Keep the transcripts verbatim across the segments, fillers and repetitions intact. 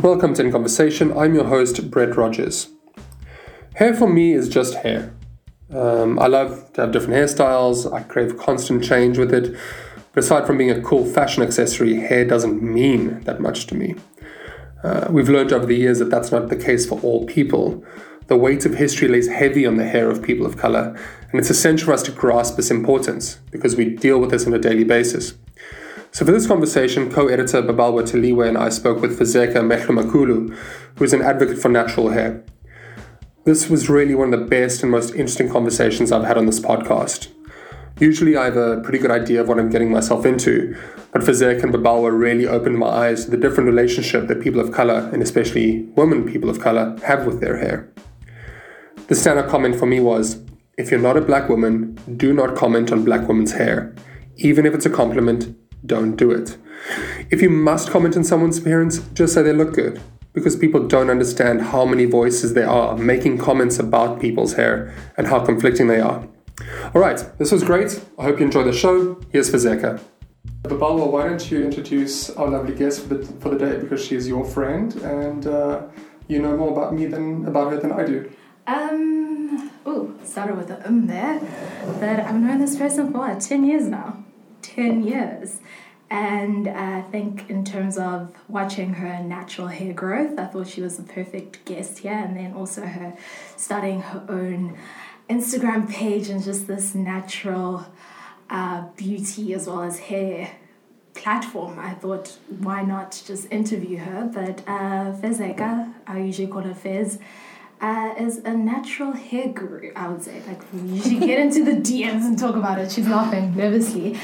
Welcome to In Conversation. I'm your host, Brett Rogers. Hair for me is just hair. Um, I love to have different hairstyles. I crave constant change with it. But aside from being a cool fashion accessory, hair doesn't mean that much to me. Uh, we've learned over the years that that's not the case for all people. The weight of history lays heavy on the hair of people of color, and it's essential for us to grasp its importance because we deal with this on a daily basis. So for this conversation, co-editor Babalwa Tyaliwe and I spoke with Fezeka Mehlomakhulu, who is an advocate for natural hair. This was really one of the best and most interesting conversations I've had on this podcast. Usually I have a pretty good idea of what I'm getting myself into, but Fezeka and Babalwa really opened my eyes to the different relationship that people of color, and especially women people of color, have with their hair. The standout comment for me was, if you're not a black woman, do not comment on black women's hair. Even if it's a compliment, don't do it. If you must comment on someone's appearance, just say they look good, because people don't understand how many voices there are making comments about people's hair and how conflicting they are. All right, this was great. I hope you enjoyed the show. Here's Fezeka. Babalwa, why don't you introduce our lovely guest for the, for the day, because she is your friend and uh, you know more about me than about her than I do. Um, oh, started with the um there, but I've known this person for what, ten years now. ten years. And I think in terms of watching her natural hair growth, I thought she was the perfect guest here. And then also her starting her own Instagram page and just this natural uh, beauty as well as hair platform. I thought, why not just interview her? But uh, Fezeka, I usually call her Fez, uh, is a natural hair guru, I would say. Like, we usually get into the D Ms and talk about it. She's laughing nervously.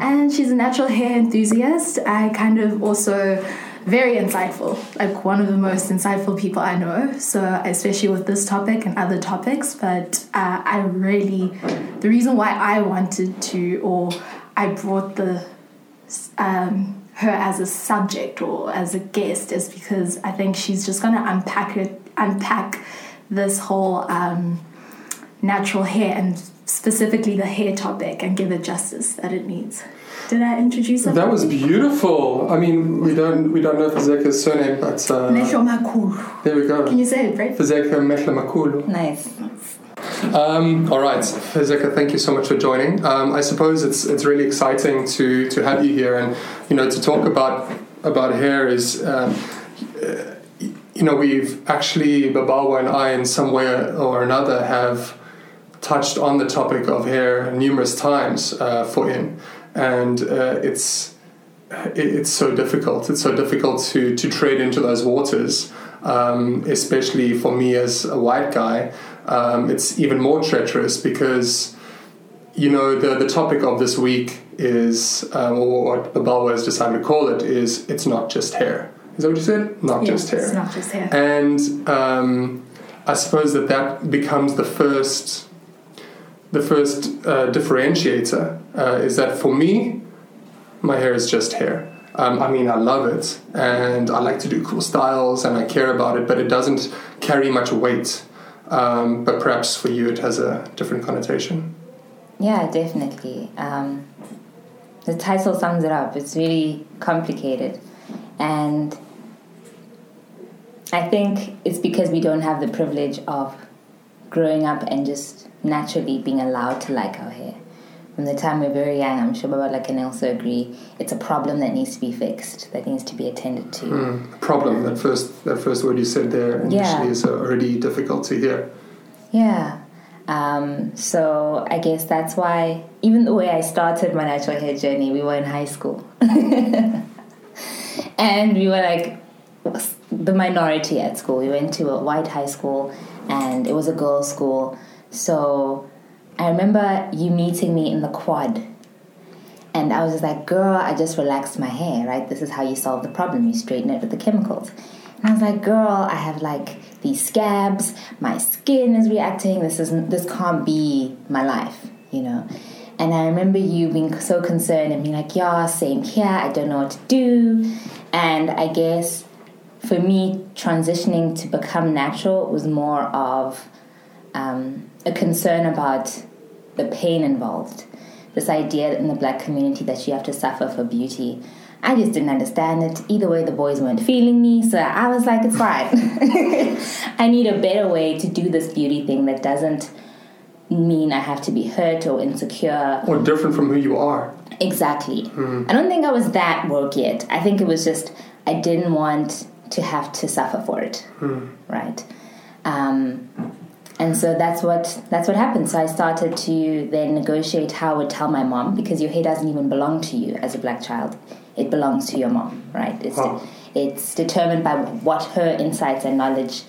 And she's a natural hair enthusiast. I kind of also... very insightful, like one of the most insightful people I know, so especially with this topic and other topics. But uh, I really, the reason why I wanted to, or I brought the um, her as a subject or as a guest, is because I think she's just going to unpack it, unpack this whole um, natural hair and specifically the hair topic and give it justice that it needs. Did I introduce her? That was beautiful. I mean, we don't we don't know Fezeka's surname, but... Uh, Mehlomakhulu. There we go. Can you say it, Brett? Fezeka Mehlomakhulu. Nice. Um, all right, Fezeka, thank you so much for joining. Um, I suppose it's it's really exciting to, to have you here, and, you know, to talk about about hair is... Uh, you know, we've actually, Babalwa and I, in some way or another, have touched on the topic of hair numerous times uh, for him. And uh, it's it's so difficult. It's so difficult to, to trade into those waters, um, especially for me as a white guy. Um, it's even more treacherous because, you know, the, the topic of this week is, um, or what Babalwa has decided to call it, is it's not just hair. Is that what you said? Not yeah, just hair. It's not just hair. And um, I suppose that that becomes the first... The first uh, differentiator uh, is that for me, my hair is just hair. Um, I mean, I love it, and I like to do cool styles, and I care about it, but it doesn't carry much weight. Um, but perhaps for you, it has a different connotation. Yeah, definitely. Um, the title sums it up. It's really complicated, and I think it's because we don't have the privilege of growing up and just naturally being allowed to like our hair. From the time we're very young, I'm sure Babalwa can also agree, it's a problem that needs to be fixed, that needs to be attended to. Mm, problem, that first that first word you said there initially yeah. is already difficult to hear. Yeah. Um, so I guess that's why, even the way I started my natural hair journey, we were in high school. And we were like the minority at school. We went to a white high school, and it was a girls' school. So I remember you meeting me in the quad, and I was just like, girl, I just relaxed my hair, right? This is how you solve the problem. You straighten it with the chemicals. And I was like, girl, I have like these scabs. My skin is reacting. This isn't, this can't be my life, you know? And I remember you being so concerned and being like, yeah, same here. I don't know what to do. And I guess for me, transitioning to become natural was more of... Um, a concern about the pain involved. This idea in the black community that you have to suffer for beauty. I just didn't understand it. Either way, the boys weren't feeling me, so I was like, it's fine. I need a better way to do this beauty thing that doesn't mean I have to be hurt or insecure. Or different from who you are. Exactly. Mm-hmm. I don't think I was that woke yet. I think it was just I didn't want to have to suffer for it. Mm-hmm. Right? Um, and so that's what that's what happened. So I started to then negotiate how I would tell my mom, because your hair doesn't even belong to you as a black child. It belongs to your mom, right? It's oh. de- it's determined by what her insights and knowledge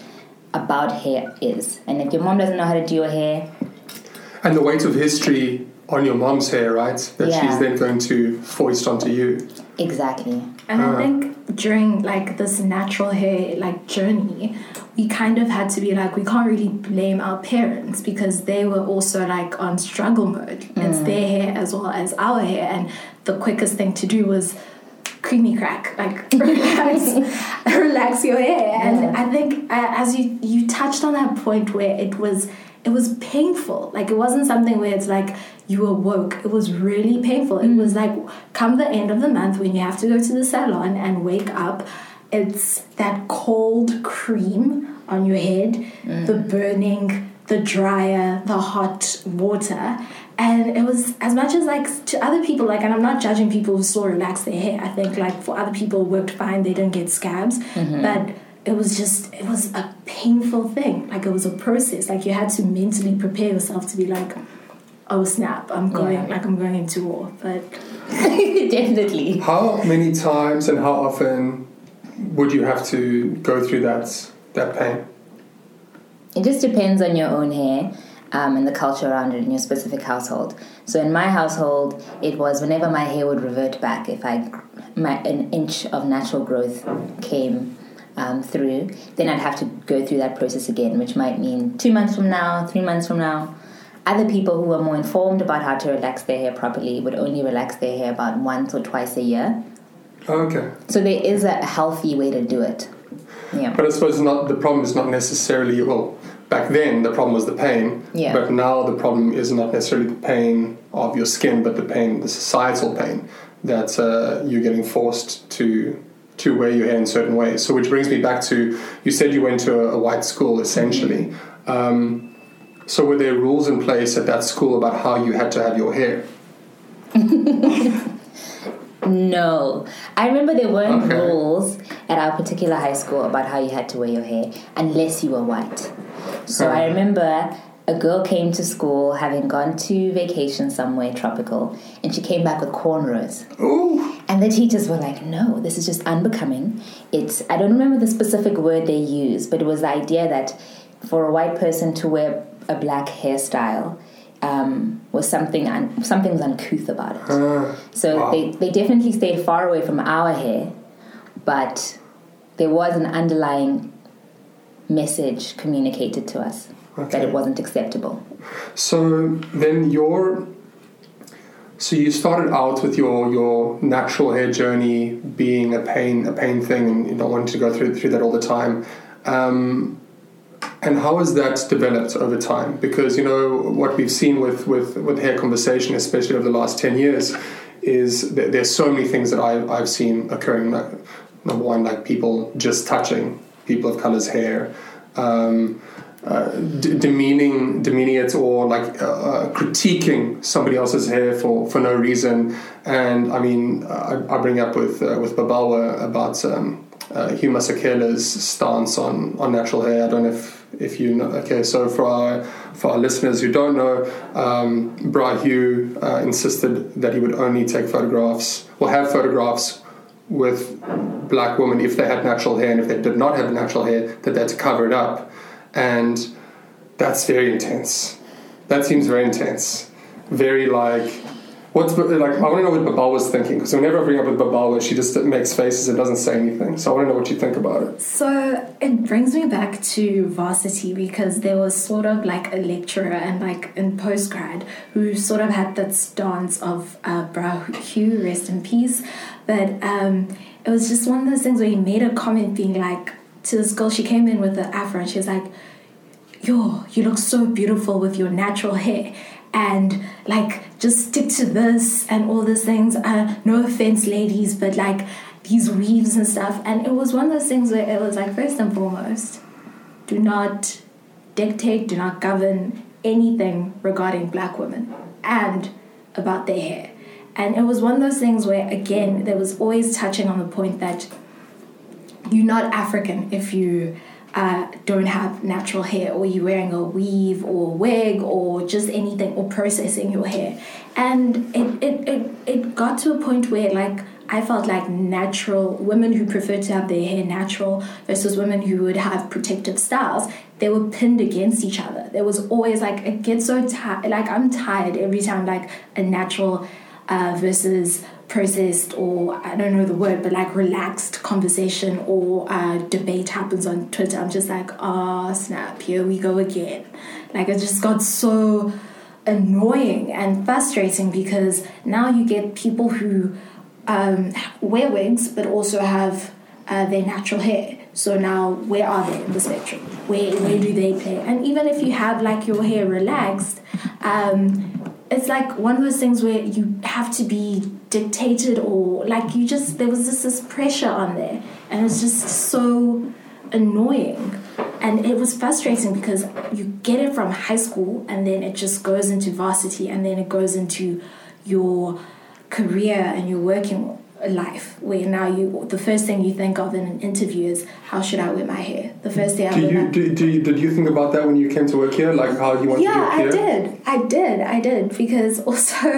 about hair is. And if your mom doesn't know how to do your hair... And the weight of history on your mom's hair, right? That yeah. she's then going to foist onto you. Exactly. And uh. I think during, like, this natural hair, like, journey... we kind of had to be like, we can't really blame our parents because they were also like on struggle mode. Mm. It's their hair as well as our hair. And the quickest thing to do was creamy crack, like relax, relax your hair. And yeah. I think uh, as you, you touched on that point where it was, it was painful. Like it wasn't something where it's like you were woke. It was really painful. Mm. It was like come the end of the month when you have to go to the salon and wake up, it's that cold cream on your head, mm. the burning, the dryer, the hot water. And it was as much as like to other people, like, and I'm not judging people who still relax their hair. I think like for other people it worked fine. They didn't get scabs. Mm-hmm. But it was just, it was a painful thing. Like it was a process. Like you had to mentally prepare yourself to be like, oh snap, I'm going, yeah. like I'm going into war. But definitely. How many times and how often would you have to go through that that pain? It just depends on your own hair um, and the culture around it in your specific household. So in my household, it was whenever my hair would revert back, if I my an inch of natural growth came um, through, then I'd have to go through that process again, which might mean two months from now, three months from now. Other people who are more informed about how to relax their hair properly would only relax their hair about once or twice a year. Okay. So there is a healthy way to do it. Yeah. But I suppose not. The problem is not necessarily, well, back then the problem was the pain. Yeah. But now the problem is not necessarily the pain of your skin, but the pain, the societal pain that uh, you're getting forced to to wear your hair in certain ways. So which brings me back to, you said you went to a, a white school essentially. Mm-hmm. Um, so were there rules in place at that school about how you had to have your hair? No. I remember there weren't okay. rules at our particular high school about how you had to wear your hair unless you were white. So uh-huh. I remember a girl came to school having gone to vacation somewhere tropical, and she came back with cornrows. Ooh. And the teachers were like, no, this is just unbecoming. It's, I don't remember the specific word they used, but it was the idea that for a white person to wear a black hairstyle... Um, was something un- something was uncouth about it. Uh, so wow. they, they definitely stayed far away from our hair, but there was an underlying message communicated to us okay. that it wasn't acceptable. So then your so you started out with your, your natural hair journey being a pain a pain thing, and you don't want to go through through that all the time. Um, And how has that developed over time? Because, you know, what we've seen with, with, with Hair Conversation, especially over the last ten years, is that there's so many things that I, I've seen occurring. Like, number one, like people just touching people of color's hair, um, uh, d- demeaning, demeaning it, or like uh, uh, critiquing somebody else's hair for, for no reason. And, I mean, uh, I, I bring up with uh, with Babalwa about um, uh, Hugh Masekela's stance on, on natural hair. I don't know if... If you know, okay, so for our, for our listeners who don't know, um, Bra Hugh uh, insisted that he would only take photographs or have photographs with black women if they had natural hair, and if they did not have natural hair, that they had to cover it up. And that's very intense. That seems very intense. Very like, what's like, I want to know what Babalwa was thinking, because whenever I bring up with Babalwa, she just makes faces and doesn't say anything. So I want to know what you think about it. So it brings me back to varsity, because there was sort of like a lecturer and like in postgrad who sort of had that stance of uh, Bra Hugh, rest in peace. But um, it was just one of those things where he made a comment being like, to this girl, she came in with the afro and she was like, yo, you look so beautiful with your natural hair. and like just stick to this and all these things. Uh, no offense, ladies, but like these weaves and stuff. And it was one of those things where it was like, first and foremost, do not dictate, do not govern anything regarding black women and about their hair. And it was one of those things where, again, there was always touching on the point that you're not African if you uh, don't have natural hair, or you're wearing a weave or a wig or just anything, or processing your hair. And it it it, it got to a point where, like, I felt like natural women who preferred to have their hair natural versus women who would have protective styles, they were pinned against each other. There was always like, it gets so tired. Like, I'm tired every time like a natural uh, versus processed, or I don't know the word, but like relaxed conversation or uh, debate happens on Twitter. I'm just like, ah, oh, snap, here we go again. Like, it just got so annoying and frustrating, because now you get people who Um, wear wigs but also have uh, their natural hair. So now, where are they in the spectrum? Where where do they play? And even if you have like your hair relaxed, um, it's like one of those things where you have to be dictated, or like you just, there was just this pressure on there, and it's just so annoying. And it was frustrating because you get it from high school, and then it just goes into varsity, and then it goes into your career and your working life, where now you, the first thing you think of in an interview is, how should I wear my hair? The first day I do wear you, my do, do you, did you think about that when you came to work here? Like, how you want yeah, to do it? Yeah, I did. I did. I did. Because also,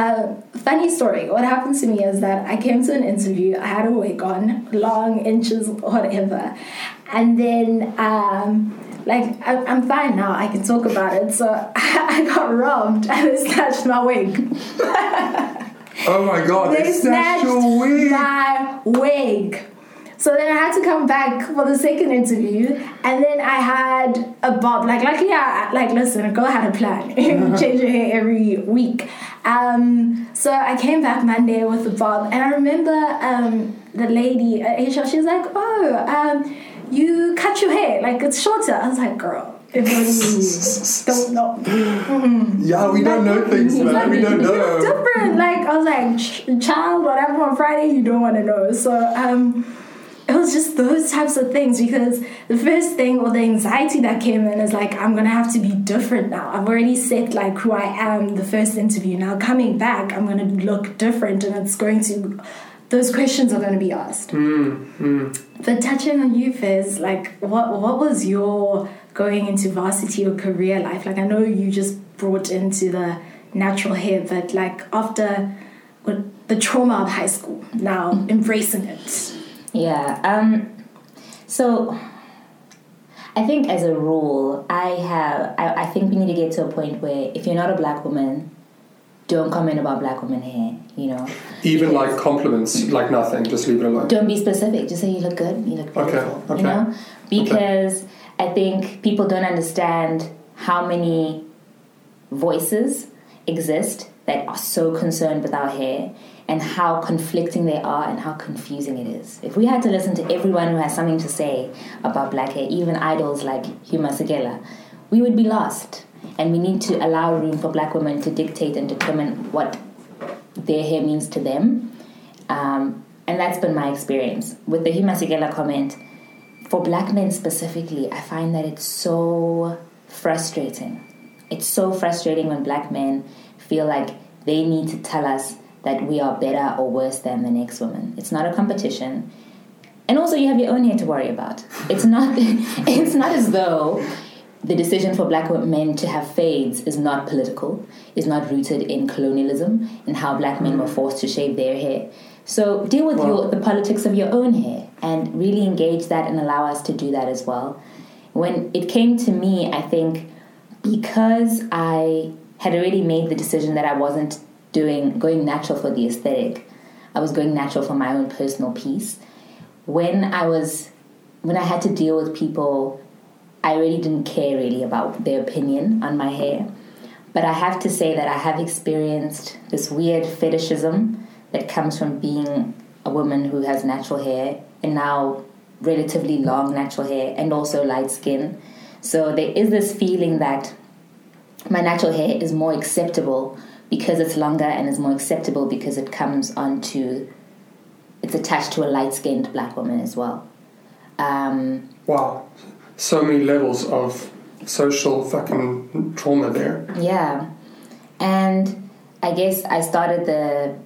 uh, funny story, what happened to me is that I came to an interview, I had a wig on, long, inches, whatever. And then, um, like, I, I'm fine now, I can talk about it. So I, I got robbed and they snatched my wig. Oh my God, they snatched wig. my wig. So then I had to come back for the second interview, and then I had a bob. Like, luckily, I, like, listen, a girl had a plan. Change your hair every week. Um, so I came back Monday with a bob, and I remember um, the lady at H R, she was like, oh, um, you cut your hair, like, it's shorter. I was like, girl. Don't know. Mm-hmm. Yeah, we don't know things, man. Like, we don't know. It's different. Like, I was like, child, whatever, on Friday, you don't want to know. So, um, it was just those types of things, because the first thing, or the anxiety that came in, is like, I'm going to have to be different now. I've already said, like, who I am the first interview. Now, coming back, I'm going to look different, and it's going to, those questions are going to be asked. Mm, mm. But touching on you, Fez, like, what what was your going into varsity or career life? Like, I know you just brought into the natural hair, but like, after the trauma of high school, now embracing it. Yeah. Um, so I think as a rule, I have, I, I think we need to get to a point where if you're not a black woman, don't comment about black women hair, you know. Even because, like, compliments, like, nothing, just leave it alone. Don't be specific, just say you look good, you look beautiful, okay, okay, you know? Because okay. I think people don't understand how many voices exist that are so concerned with our hair, and how conflicting they are, and how confusing it is. If we had to listen to everyone who has something to say about black hair, even idols like Hugh Masekela, we would be lost. And we need to allow room for black women to dictate and determine what their hair means to them. Um, and that's been my experience. With the Hugh Masekela comment, for black men specifically, I find that it's so frustrating. It's so frustrating when black men feel like they need to tell us that we are better or worse than the next woman. It's not a competition. And also, you have your own hair to worry about. It's not, it's not as though the decision for black men to have fades is not political, is not rooted in colonialism and how black men were forced to shave their hair. So deal with well, your, the politics of your own hair, and really engage that and allow us to do that as well. When it came to me, I think because I had already made the decision that I wasn't doing going natural for the aesthetic, I was going natural for my own personal piece. When I was, when I had to deal with people, I really didn't care really about their opinion on my hair. But I have to say that I have experienced this weird fetishism that comes from being a woman who has natural hair, and now relatively long natural hair, and also light skin. So there is this feeling that my natural hair is more acceptable because it's longer, and is more acceptable because it comes onto, it's attached to a light-skinned black woman as well. Um, wow. So many levels of social fucking trauma there. Yeah. And I guess I started the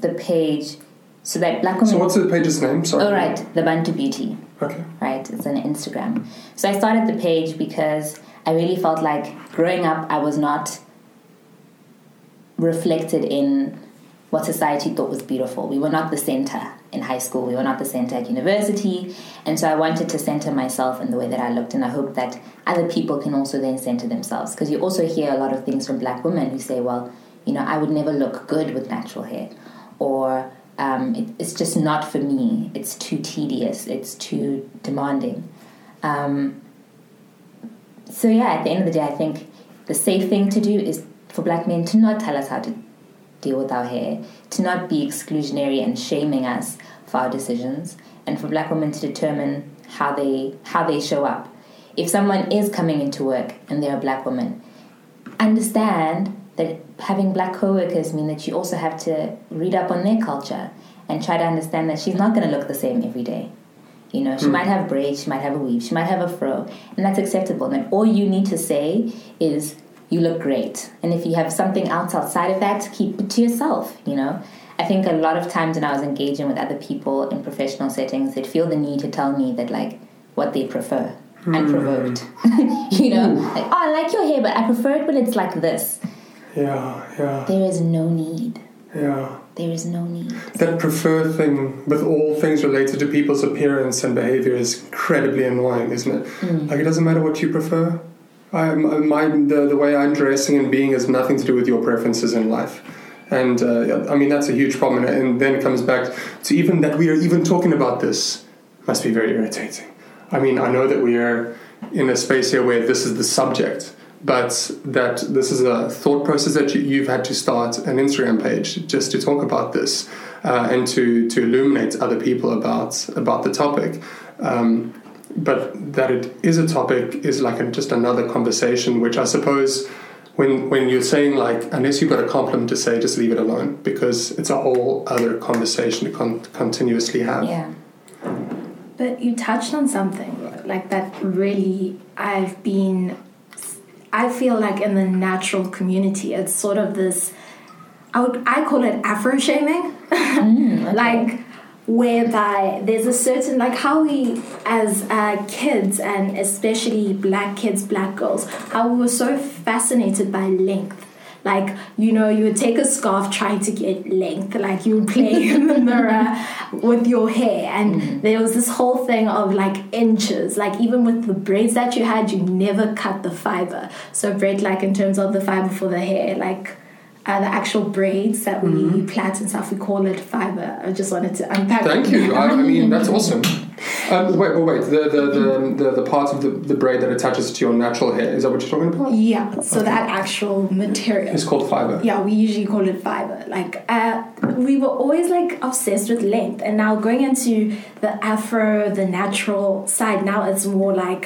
the page so that black women... So what's the page's name? Sorry. Oh, right. The Bantu Beauty. Okay. Right. It's on Instagram. So I started the page because I really felt like growing up I was not reflected in what society thought was beautiful. We were not the center in high school. We were not the center at university. And so I wanted to center myself in the way that I looked, and I hope that other people can also then center themselves. Because you also hear a lot of things from black women who say, well, you know, I would never look good with natural hair, or um, it, it's just not for me. It's too tedious. It's too demanding. Um, so, yeah, at the end of the day, I think the safe thing to do is for black men to not tell us how to deal with our hair, to not be exclusionary and shaming us for our decisions, and for black women to determine how they how they show up. If someone is coming into work and they're a black woman, understand that having black co-workers mean that you also have to read up on their culture and try to understand that she's not going to look the same every day. You know, she mm. might have braids, she might have a weave, she might have a fro, and that's acceptable. And all you need to say is, you look great. And if you have something else outside of that, keep it to yourself, you know. I think a lot of times when I was engaging with other people in professional settings, they'd feel the need to tell me that, like, what they prefer, mm. unprovoked. You know, like, oh, I like your hair, but I prefer it when it's like this. Yeah, yeah. There is no need. Yeah. There is no need. That prefer thing with all things related to people's appearance and behavior is incredibly annoying, isn't it? Mm. Like, it doesn't matter what you prefer. I'm, my, the, the way I'm dressing and being has nothing to do with your preferences in life. And, uh, I mean, that's a huge problem. And, and then it comes back to even that we are even talking about this must be very irritating. I mean, I know that we are in a space here where this is the subject, but that this is a thought process that you, you've had to start an Instagram page just to talk about this, uh, and to, to illuminate other people about, about the topic. Um, But that it is a topic is like a, just another conversation, which I suppose when when you're saying, like, unless you've got a compliment to say, just leave it alone, because it's a whole other conversation to con- continuously have. Yeah. But you touched on something like that really I've been... I feel like in the natural community, it's sort of this... I, would, I call it Afro-shaming. Mm, okay. Like... whereby there's a certain, like, how we as uh, kids, and especially black kids, black girls, how we were so fascinated by length. Like, you know, you would take a scarf trying to get length, like you would play in the mirror with your hair, and mm-hmm. there was this whole thing of like inches, like even with the braids that you had, you never cut the fiber. So braid, like in terms of the fiber for the hair, like Uh, the actual braids that we mm-hmm. plait and stuff, we call it fiber. I just wanted to unpack. Thank it. you. I, I mean, that's awesome. Um, wait, wait, wait. The the the, the, the part of the, the braid that attaches to your natural hair, is that what you're talking about? Yeah. So okay. That actual material is called fiber. Yeah, we usually call it fiber. Like, uh, we were always like obsessed with length, and now going into the Afro, the natural side, now it's more like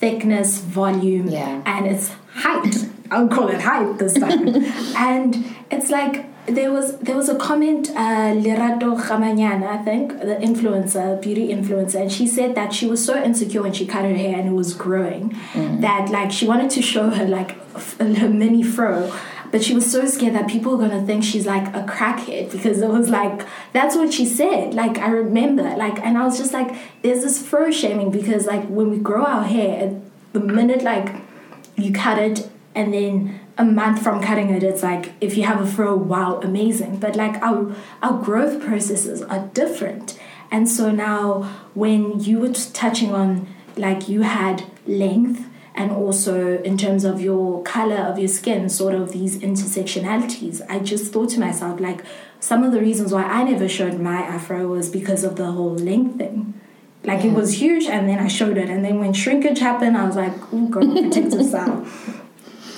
thickness, volume, yeah. and it's height. I'll call it hype this time. And it's like there was there was a comment, uh, Lerato Khamanyana, I think, the influencer, beauty influencer, and she said that she was so insecure when she cut her hair and it was growing, mm. that like she wanted to show her like f- her mini fro, but she was so scared that people were gonna think she's like a crackhead, because it was like, that's what she said. Like, I remember, like, and I was just like, there's this fro shaming, because like when we grow our hair, the minute like you cut it, and then a month from cutting it, it's like, if you have a fro, wow, amazing. But like our our growth processes are different. And so now when you were touching on, like, you had length, and also in terms of your color of your skin, sort of these intersectionalities, I just thought to myself, like, some of the reasons why I never showed my afro was because of the whole length thing. Like, yeah. It was huge, and then I showed it. And then when shrinkage happened, I was like, oh, girl, protective style.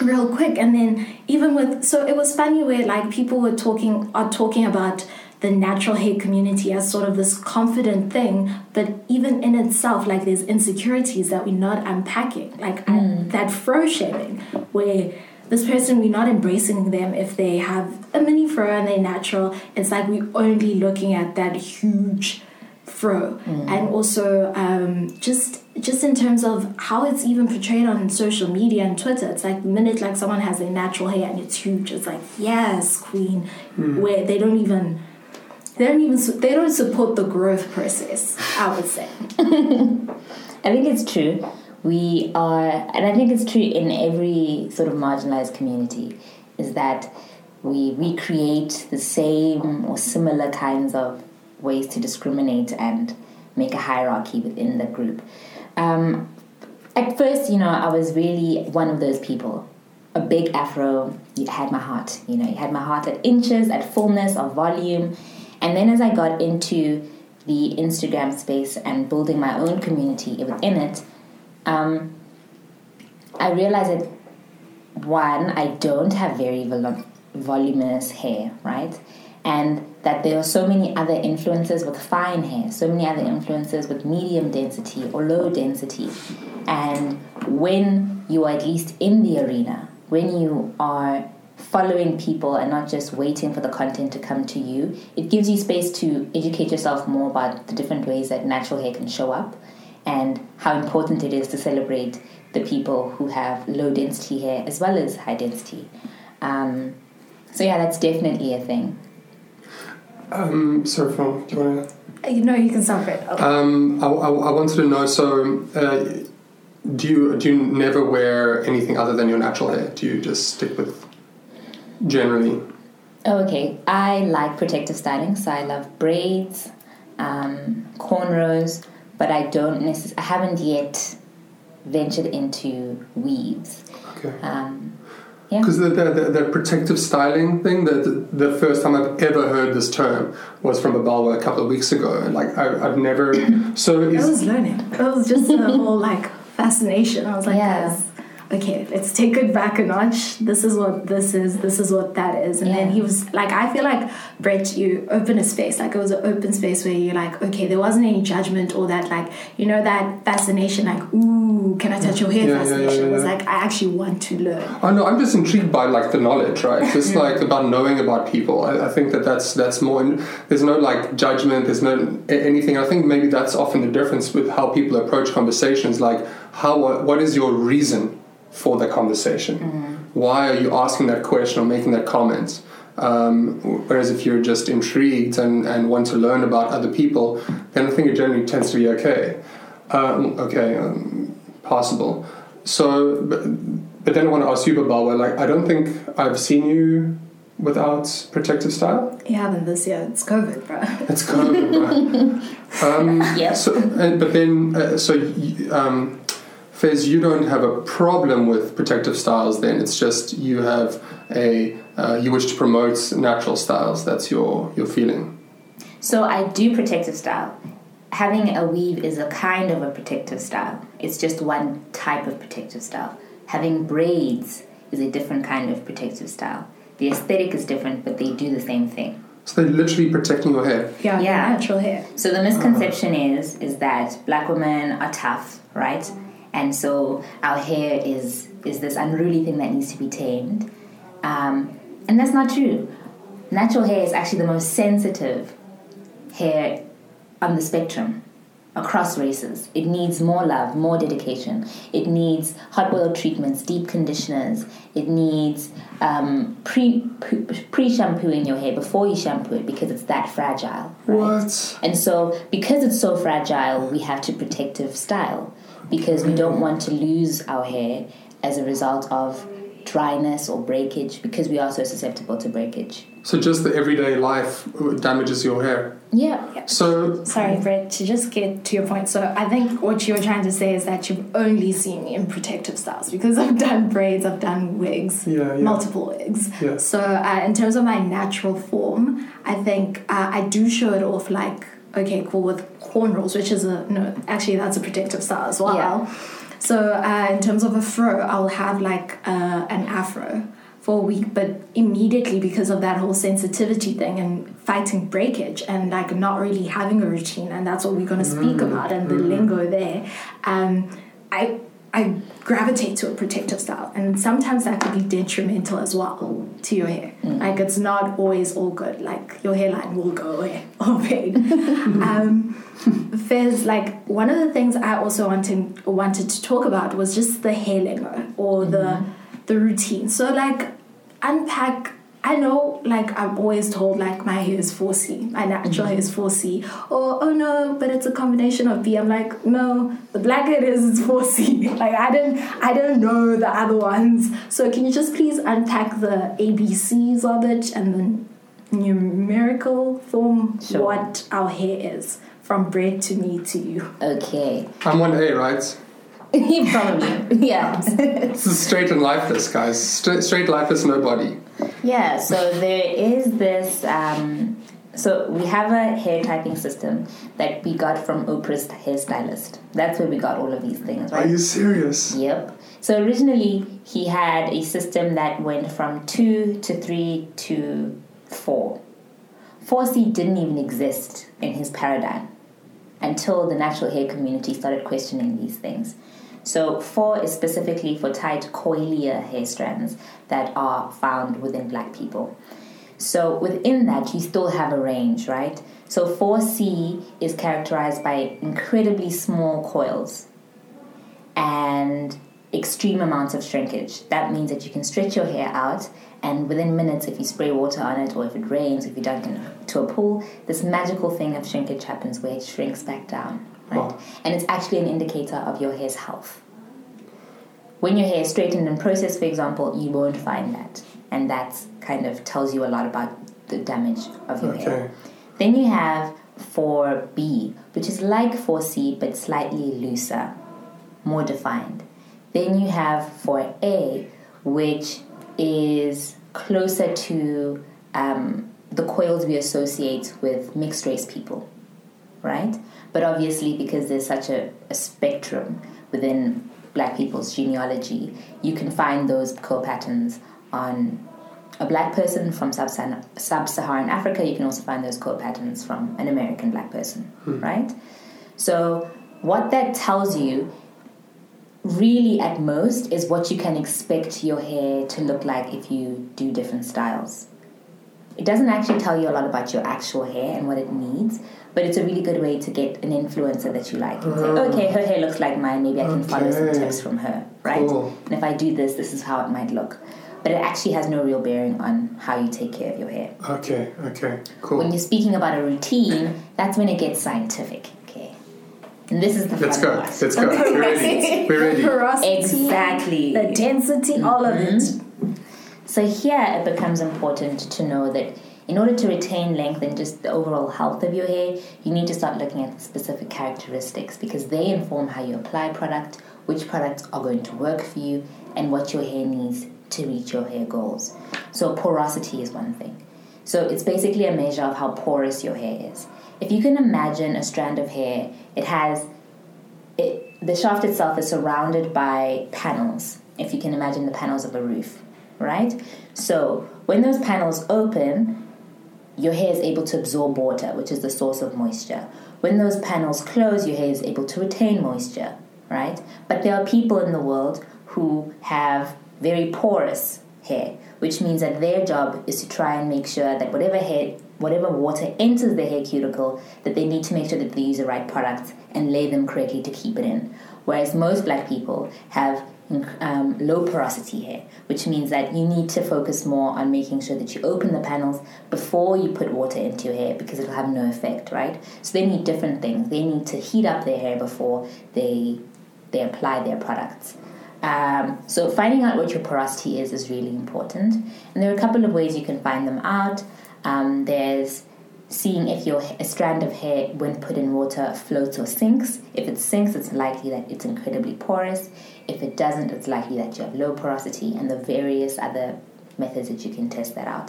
Real quick. And then even with, so it was funny where like people were talking are talking about the natural hair community as sort of this confident thing, but even in itself, like, there's insecurities that we're not unpacking, like mm. I, that fro shaming, where this person, we're not embracing them if they have a mini fro and they're natural. It's like we're only looking at that huge fro. Mm. And also um, just just in terms of how it's even portrayed on social media and Twitter, it's like the minute like someone has their natural hair and it's huge, it's like, yes, queen, mm. where they don't even... They don't even they don't support the growth process, I would say. I think it's true. We are, and I think it's true in every sort of marginalized community, is that we we create the same or similar kinds of ways to discriminate and make a hierarchy within the group. Um, at first, you know, I was really one of those people. A big afro, it had my heart. You know, it had my heart at inches, at fullness, of volume. And then as I got into the Instagram space and building my own community within it, um, I realized that, one, I don't have very vol- voluminous hair, right? And that there are so many other influences with fine hair, so many other influences with medium density or low density. And when you are at least in the arena, when you are following people and not just waiting for the content to come to you, it gives you space to educate yourself more about the different ways that natural hair can show up and how important it is to celebrate the people who have low density hair as well as high density. Um, so yeah, that's definitely a thing. Um, sorry, Phil, do you want to... You know, you can stop it. Okay. Um, I, I, I wanted to know, so... Uh, do you, do you never wear anything other than your natural hair? Do you just stick with... Generally. Okay. I like protective styling, so I love braids, um, cornrows, but I don't necess- I haven't yet ventured into weaves. Okay. Um, yeah. Because the, the, the, the protective styling thing, the, the the first time I've ever heard this term was from Babalwa a couple of weeks ago. Like, I, I've never... So I was learning. It was just a whole, like, fascination. I was like, yeah. Guys, okay, let's take it back a notch. This is what this is. This is what that is. And yeah. Then he was like, I feel like, Brett, you open a space. Like, it was an open space where you're like, okay, there wasn't any judgment or that, like, you know, that fascination, like, ooh, can I touch your hair yeah, fascination? Yeah, yeah, yeah. It was like, I actually want to learn. Oh, no, I'm just intrigued by, like, the knowledge, right? Just, like, about knowing about people. I, I think that that's, that's more, in, there's no, like, judgment. There's no anything. I think maybe that's often the difference with how people approach conversations. Like, how, what is your reason for the conversation? Mm-hmm. Why are you asking that question or making that comment? Um, whereas if you're just intrigued and, and want to learn about other people, then I think it generally tends to be okay. Um, okay, um, possible. So, but, but then I want to ask you, Babalwa, like, I don't think I've seen you without protective style? You haven't this year. It's COVID, bro. It's COVID, bro. um, yep. So, and, but then, uh, so... Um, Fez, you don't have a problem with protective styles then. It's just you have a, uh, you wish to promote natural styles. That's your, your feeling. So I do protective style. Having a weave is a kind of a protective style. It's just one type of protective style. Having braids is a different kind of protective style. The aesthetic is different, but they do the same thing. So they're literally protecting your hair. Yeah, yeah. Natural hair. So the misconception uh-huh. is, is that black women are tough, right? And so our hair is is this unruly thing that needs to be tamed. Um, and that's not true. Natural hair is actually the most sensitive hair on the spectrum across races. It needs more love, more dedication. It needs hot oil treatments, deep conditioners. It needs um, pre, pre, pre-shampooing your hair before you shampoo it because it's that fragile. Right? What? And so because it's so fragile, we have to protective style. Because we don't want to lose our hair as a result of dryness or breakage, because we are so susceptible to breakage. So just the everyday life damages your hair. Yeah. yeah. So sorry, Brett, to just get to your point. So I think what you're trying to say is that you've only seen me in protective styles because I've done braids, I've done wigs, yeah, yeah. multiple wigs. Yeah. So uh, in terms of my natural form, I think uh, I do show it off like, okay, cool, with cornrows, which is a, no, actually that's a protective style as well. Yeah. So uh, in terms of a fro, I'll have like uh, an afro for a week, but immediately because of that whole sensitivity thing and fighting breakage and like not really having a routine, and that's what we're going to speak mm-hmm. about and the mm-hmm. lingo there, um, I I gravitate to a protective style, and sometimes that could be detrimental as well to your hair. Mm. Like, it's not always all good. Like, your hairline will go away or fade. um, Fez, like, one of the things I also wanted wanted to talk about was just the hair lingo or mm. the the routine. So, like, unpack. I know, like, I'm always told, like, my hair is four C, my natural mm-hmm. hair is four C, or, oh, no, but it's a combination of B. I'm like, no, the black hair is four C. Like, I didn't, I don't know the other ones. So can you just please unpack the A B Cs of it and the numerical form, sure. what our hair is, from Brett to me to you. Okay. I'm one A, right? He probably, yeah. This is straight and lifeless, guys. Straight, straight lifeless, no body. Yeah, so there is this, um, so we have a hair typing system that we got from Oprah's hairstylist. That's where we got all of these things, right? Are you serious? Yep. So originally he had a system that went from two to three to four. four C didn't even exist in his paradigm until the natural hair community started questioning these things. So four is specifically for tight coilier hair strands that are found within black people. So within that, you still have a range, right? So four C is characterized by incredibly small coils and extreme amounts of shrinkage. That means that you can stretch your hair out, and within minutes, if you spray water on it, or if it rains, if you dunk it to a pool, this magical thing of shrinkage happens where it shrinks back down. Right? Oh. And it's actually an indicator of your hair's health. When your hair is straightened and processed, for example, you won't find that. And that kind of tells you a lot about the damage of your okay. hair. Then you have four B, which is like four C, but slightly looser, more defined. Then you have four A, which is closer to um, the coils we associate with mixed-race people, right? But obviously, because there's such a, a spectrum within black people's genealogy, you can find those curl patterns on a black person from sub-Saharan, sub-Saharan Africa. You can also find those curl patterns from an American black person, hmm. right? So what that tells you, really at most, is what you can expect your hair to look like if you do different styles. It doesn't actually tell you a lot about your actual hair and what it needs, but it's a really good way to get an influencer that you like and say, okay, her hair looks like mine, maybe I can okay. follow some tips from her, right? Cool. And if I do this, this is how it might look. But it actually has no real bearing on how you take care of your hair. Okay, okay, cool. When you're speaking about a routine, that's when it gets scientific, okay? And this is the Let's fun go, part. let's go, we're ready, we're ready. The porosity, exactly. The density, mm-hmm. all of it. So here it becomes important to know that in order to retain length and just the overall health of your hair, you need to start looking at the specific characteristics, because they inform how you apply product, which products are going to work for you, and what your hair needs to reach your hair goals. So porosity is one thing. So it's basically a measure of how porous your hair is. If you can imagine a strand of hair, it has, it, the shaft itself is surrounded by panels, if you can imagine the panels of a roof. Right? So when those panels open, your hair is able to absorb water, which is the source of moisture. When those panels close, your hair is able to retain moisture, right? But there are people in the world who have very porous hair, which means that their job is to try and make sure that whatever hair, whatever water enters the hair cuticle, that they need to make sure that they use the right products and lay them correctly to keep it in. Whereas most black people have Um, low porosity hair, which means that you need to focus more on making sure that you open the panels before you put water into your hair, because it'll have no effect, right? So they need different things. They need to heat up their hair before they they apply their products. Um, so finding out what your porosity is is really important. And there are a couple of ways you can find them out. Um, there's seeing if your a strand of hair, when put in water, floats or sinks. If it sinks, it's likely that it's incredibly porous. If it doesn't, it's likely that you have low porosity, and the various other methods that you can test that out.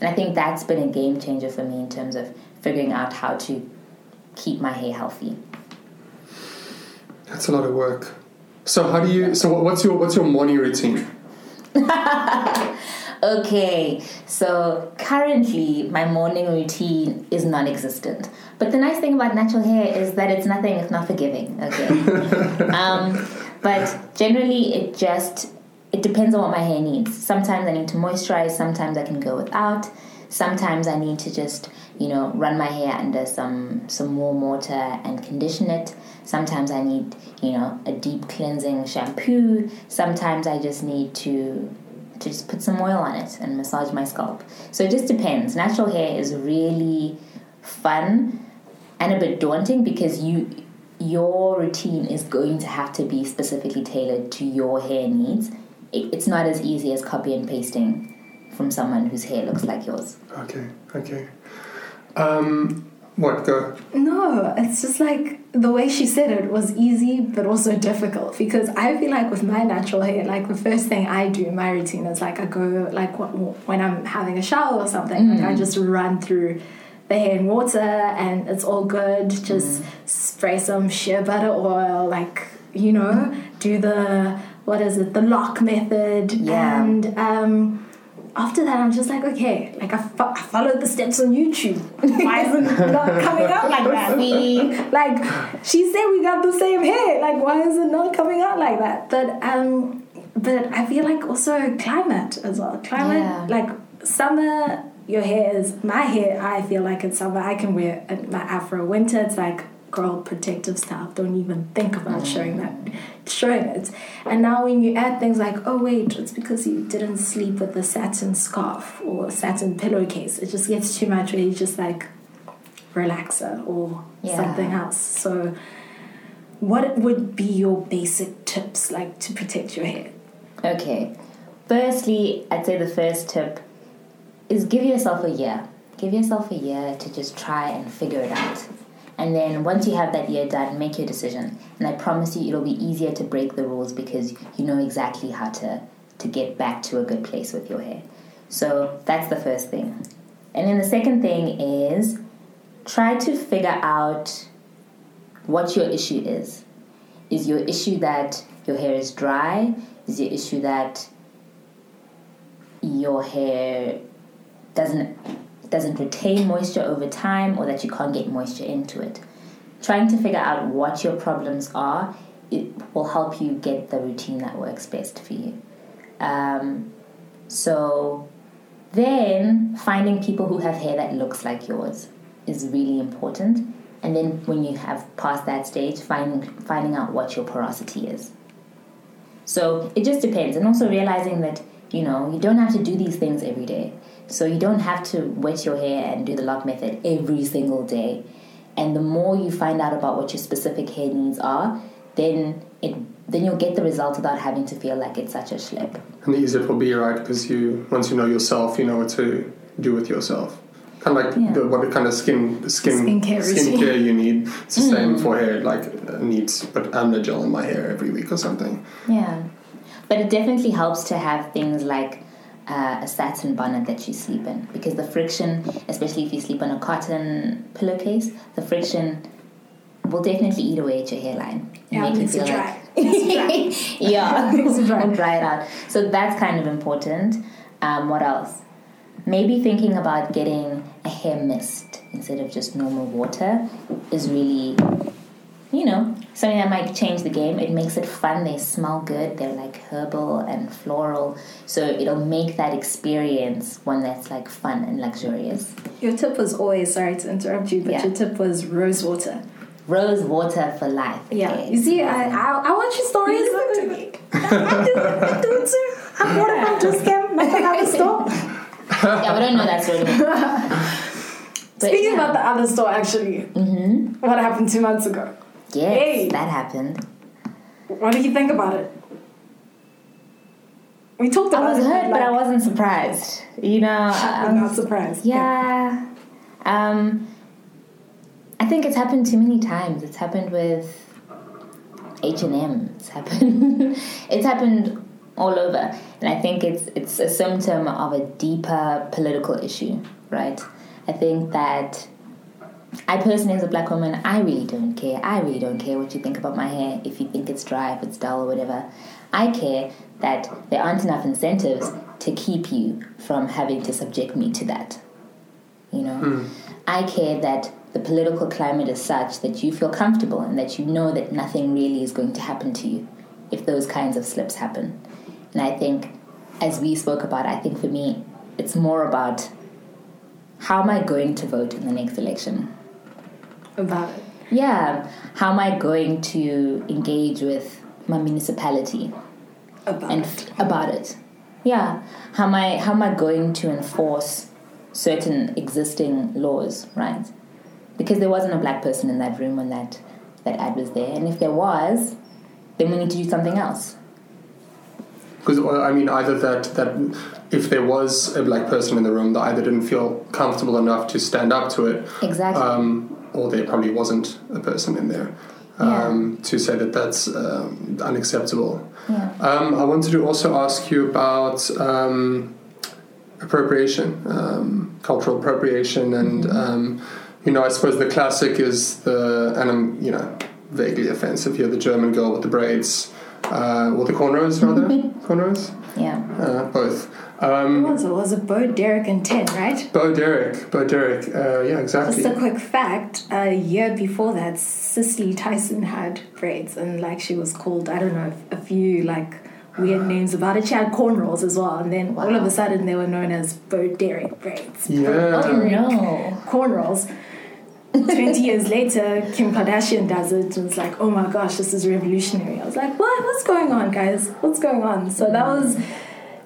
And I think that's been a game changer for me in terms of figuring out how to keep my hair healthy. That's a lot of work. So how do you, so what's your, what's your morning routine? Okay, so currently my morning routine is non-existent. But the nice thing about natural hair is that it's nothing if not forgiving, okay? um, But generally, it just, it depends on what my hair needs. Sometimes I need to moisturize. Sometimes I can go without. Sometimes I need to just, you know, run my hair under some some warm water and condition it. Sometimes I need, you know, a deep cleansing shampoo. Sometimes I just need to to just put some oil on it and massage my scalp. So it just depends. Natural hair is really fun and a bit daunting because you your routine is going to have to be specifically tailored to your hair needs. It, it's not as easy as copy and pasting from someone whose hair looks like yours. Okay, okay. Um, what, go? No, it's just like the way she said it was easy but also difficult, because I feel like with my natural hair, like the first thing I do in my routine is like I go, like when I'm having a shower or something, mm. like I just run through the hair in water and it's all good. Just mm. spray some shea butter oil, like, you know, mm. do the, what is it, the lock method. Yeah. And um... after that, I'm just like, okay, like I, fo- I followed the steps on YouTube. Why is it not coming out like that? We, like, she said we got the same hair. Like, why is it not coming out like that? But um, but I feel like also climate as well. Climate, yeah. Like summer, your hair is, my hair, I feel like it's summer. I can wear my afro. Winter, it's like, girl, protective stuff. Don't even think about mm. showing that, showing it. And now when you add things like, oh wait, it's because you didn't sleep with a satin scarf or a satin pillowcase. It just gets too much where you just like relaxer or yeah. something else. So what would be your basic tips like to protect your hair? Okay. Firstly, I'd say the first tip is give yourself a year. Give yourself a year to just try and figure it out. And then once you have that year done, make your decision. And I promise you it'll be easier to break the rules because you know exactly how to, to get back to a good place with your hair. So that's the first thing. And then the second thing is try to figure out what your issue is. Is your issue that your hair is dry? Is your issue that your hair doesn't... doesn't retain moisture over time, or that you can't get moisture into it? Trying to figure out what your problems are, it will help you get the routine that works best for you. Um, so then finding people who have hair that looks like yours is really important. And then when you have passed that stage, finding finding out what your porosity is. So it just depends. And also realizing that, you know, you don't have to do these things every day. So you don't have to wet your hair and do the lock method every single day. And the more you find out about what your specific hair needs are, then it then you'll get the results without having to feel like it's such a schlep. And the easier it will be, right? Because you once you know yourself, you know what to do with yourself. Kind of like yeah. the, what kind of skin skin skincare, skincare you need. It's the mm. same for hair. Like needs, but amla gel in my hair every week or something. Yeah, but it definitely helps to have things like Uh, a satin bonnet that you sleep in, because the friction, especially if you sleep on a cotton pillowcase, the friction will definitely eat away at your hairline. Yeah, and make it feel dry. Like it's dry. Yeah, it's dry. We'll dry it out. So that's kind of important. Um, what else? Maybe thinking about getting a hair mist instead of just normal water is really, you know, something that might change the game. It makes it fun. They smell good. They're like herbal and floral. So it'll make that experience one that's like fun and luxurious. Your tip was always, sorry to interrupt you, but yeah. your tip was rose water. Rose water for life. Yeah. Okay. You see, I, I I watch your stories. You me. I, do, I do it too. I bought it from Just Cam. I have a store. Yeah, we don't know that story. But speaking yeah. about the other store, actually, mm-hmm. what happened two months ago? Yes, hey. That happened. What did you think about it? We talked about it. I was hurt, like, but I wasn't surprised. You know, I'm not surprised. Yeah. yeah. Um, I think it's happened too many times. It's happened with H and M. It's happened. It's happened all over, and I think it's it's a symptom of a deeper political issue, right? I think that. I personally, as a black woman, I really don't care. I really don't care what you think about my hair, if you think it's dry, if it's dull or whatever. I care that there aren't enough incentives to keep you from having to subject me to that. You know? Mm. I care that the political climate is such that you feel comfortable and that you know that nothing really is going to happen to you if those kinds of slips happen. And I think, as we spoke about, I think for me, it's more about how am I going to vote in the next election? About it. Yeah. How am I going to engage with my municipality? About and it. About it. Yeah. How am I, how am I going to enforce certain existing laws, right? Because there wasn't a black person in that room when that, that ad was there. And if there was, then we need to do something else. Because, I mean, either that, that if there was a black person in the room, that either didn't feel comfortable enough to stand up to it. Exactly. Um, or there probably wasn't a person in there um, yeah. to say that that's um, unacceptable. Yeah. Um, I wanted to also ask you about um, appropriation, um, cultural appropriation. And, mm-hmm. um, you know, I suppose the classic is the, and I'm, you know, vaguely offensive here, the German girl with the braids. Uh, well, the cornrows, rather. Cornrows? Yeah. Uh, both. Um, it was, it was a Bo Derek and ten, right? Bo Derek. Bo Derek. Uh, yeah, exactly. Just a quick fact. A year before that, Cicely Tyson had braids. And, like, she was called, I don't know, a few, like, weird names about it. She had cornrows as well. And then wow. all of a sudden, they were known as Bo Derek braids. Yeah. Bo Derek. No. Cornrows. twenty years later, Kim Kardashian does it and it's like, oh my gosh, this is revolutionary. I was like, what? What's going on, guys? What's going on? So that was,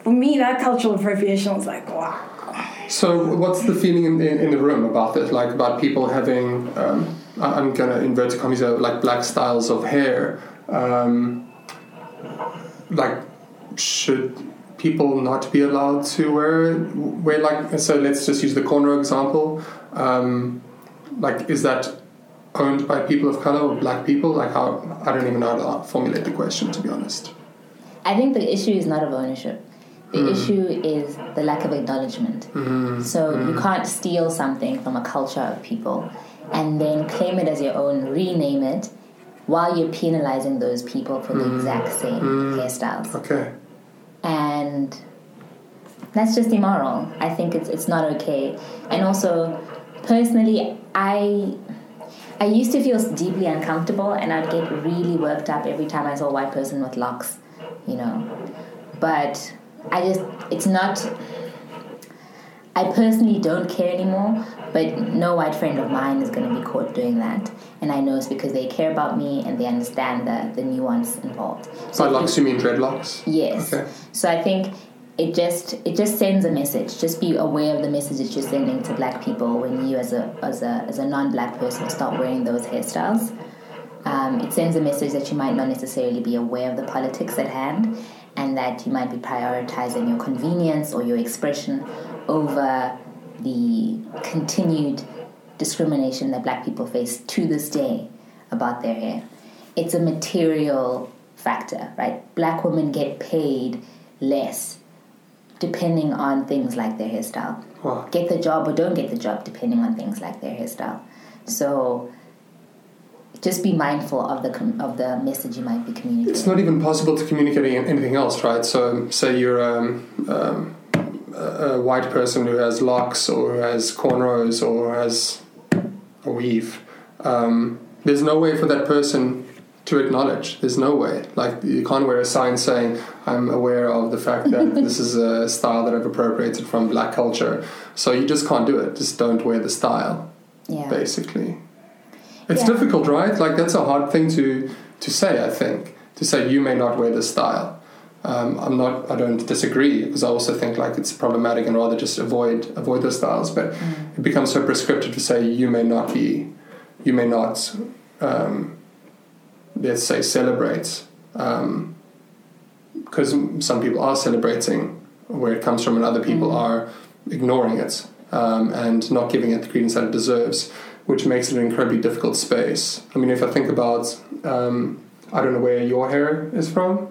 for me, that cultural appropriation was like, wow. So what's the feeling in the, in the room about this? Like about people having, um, I'm going to invert commas, like black styles of hair. Um, like, should people not be allowed to wear, wear like, so let's just use the cornrow example. Um, Like, is that owned by people of color or black people? Like, how I don't even know how to formulate the question, to be honest. I think the issue is not of ownership. The mm. issue is the lack of acknowledgement. Mm. So mm. you can't steal something from a culture of people and then claim it as your own, rename it, while you're penalizing those people for mm. the exact same mm. hairstyles. Okay. And that's just immoral. I think it's it's not okay. And also, personally, I I used to feel deeply uncomfortable and I'd get really worked up every time I saw a white person with locks, you know. But I just, it's not, I personally don't care anymore, but no white friend of mine is going to be caught doing that. And I know it's because they care about me and they understand the, the nuance involved. So by locks, you mean dreadlocks? Yes. Okay. So I think It just it just sends a message. Just be aware of the message that you're sending to black people when you, as a as a as a non-black person, start wearing those hairstyles. Um, it sends a message that you might not necessarily be aware of the politics at hand, and that you might be prioritizing your convenience or your expression over the continued discrimination that black people face to this day about their hair. It's a material factor, right? Black women get paid less depending on things like their hairstyle. Wow. Get the job or don't get the job, depending on things like their hairstyle. So just be mindful of the com- of the message you might be communicating. It's not even possible to communicate anything else, right? So say you're um, um, a white person who has locks or who has cornrows or has a weave. Um, there's no way for that person to acknowledge. There's no way. Like, you can't wear a sign saying, I'm aware of the fact that this is a style that I've appropriated from black culture. So you just can't do it. Just don't wear the style, yeah. basically. It's yeah. difficult, right? Like, that's a hard thing to, to say, I think. To say, you may not wear the style. Um, I'm not, I don't disagree, because I also think, like, it's problematic and rather just avoid avoid the styles. But mm. it becomes so prescriptive to say, you may not be, you may not... Um, let's say, celebrates, um, because some people are celebrating where it comes from and other people mm-hmm. are ignoring it um, and not giving it the credence that it deserves, which makes it an incredibly difficult space. I mean, if I think about, um, I don't know where your hair is from.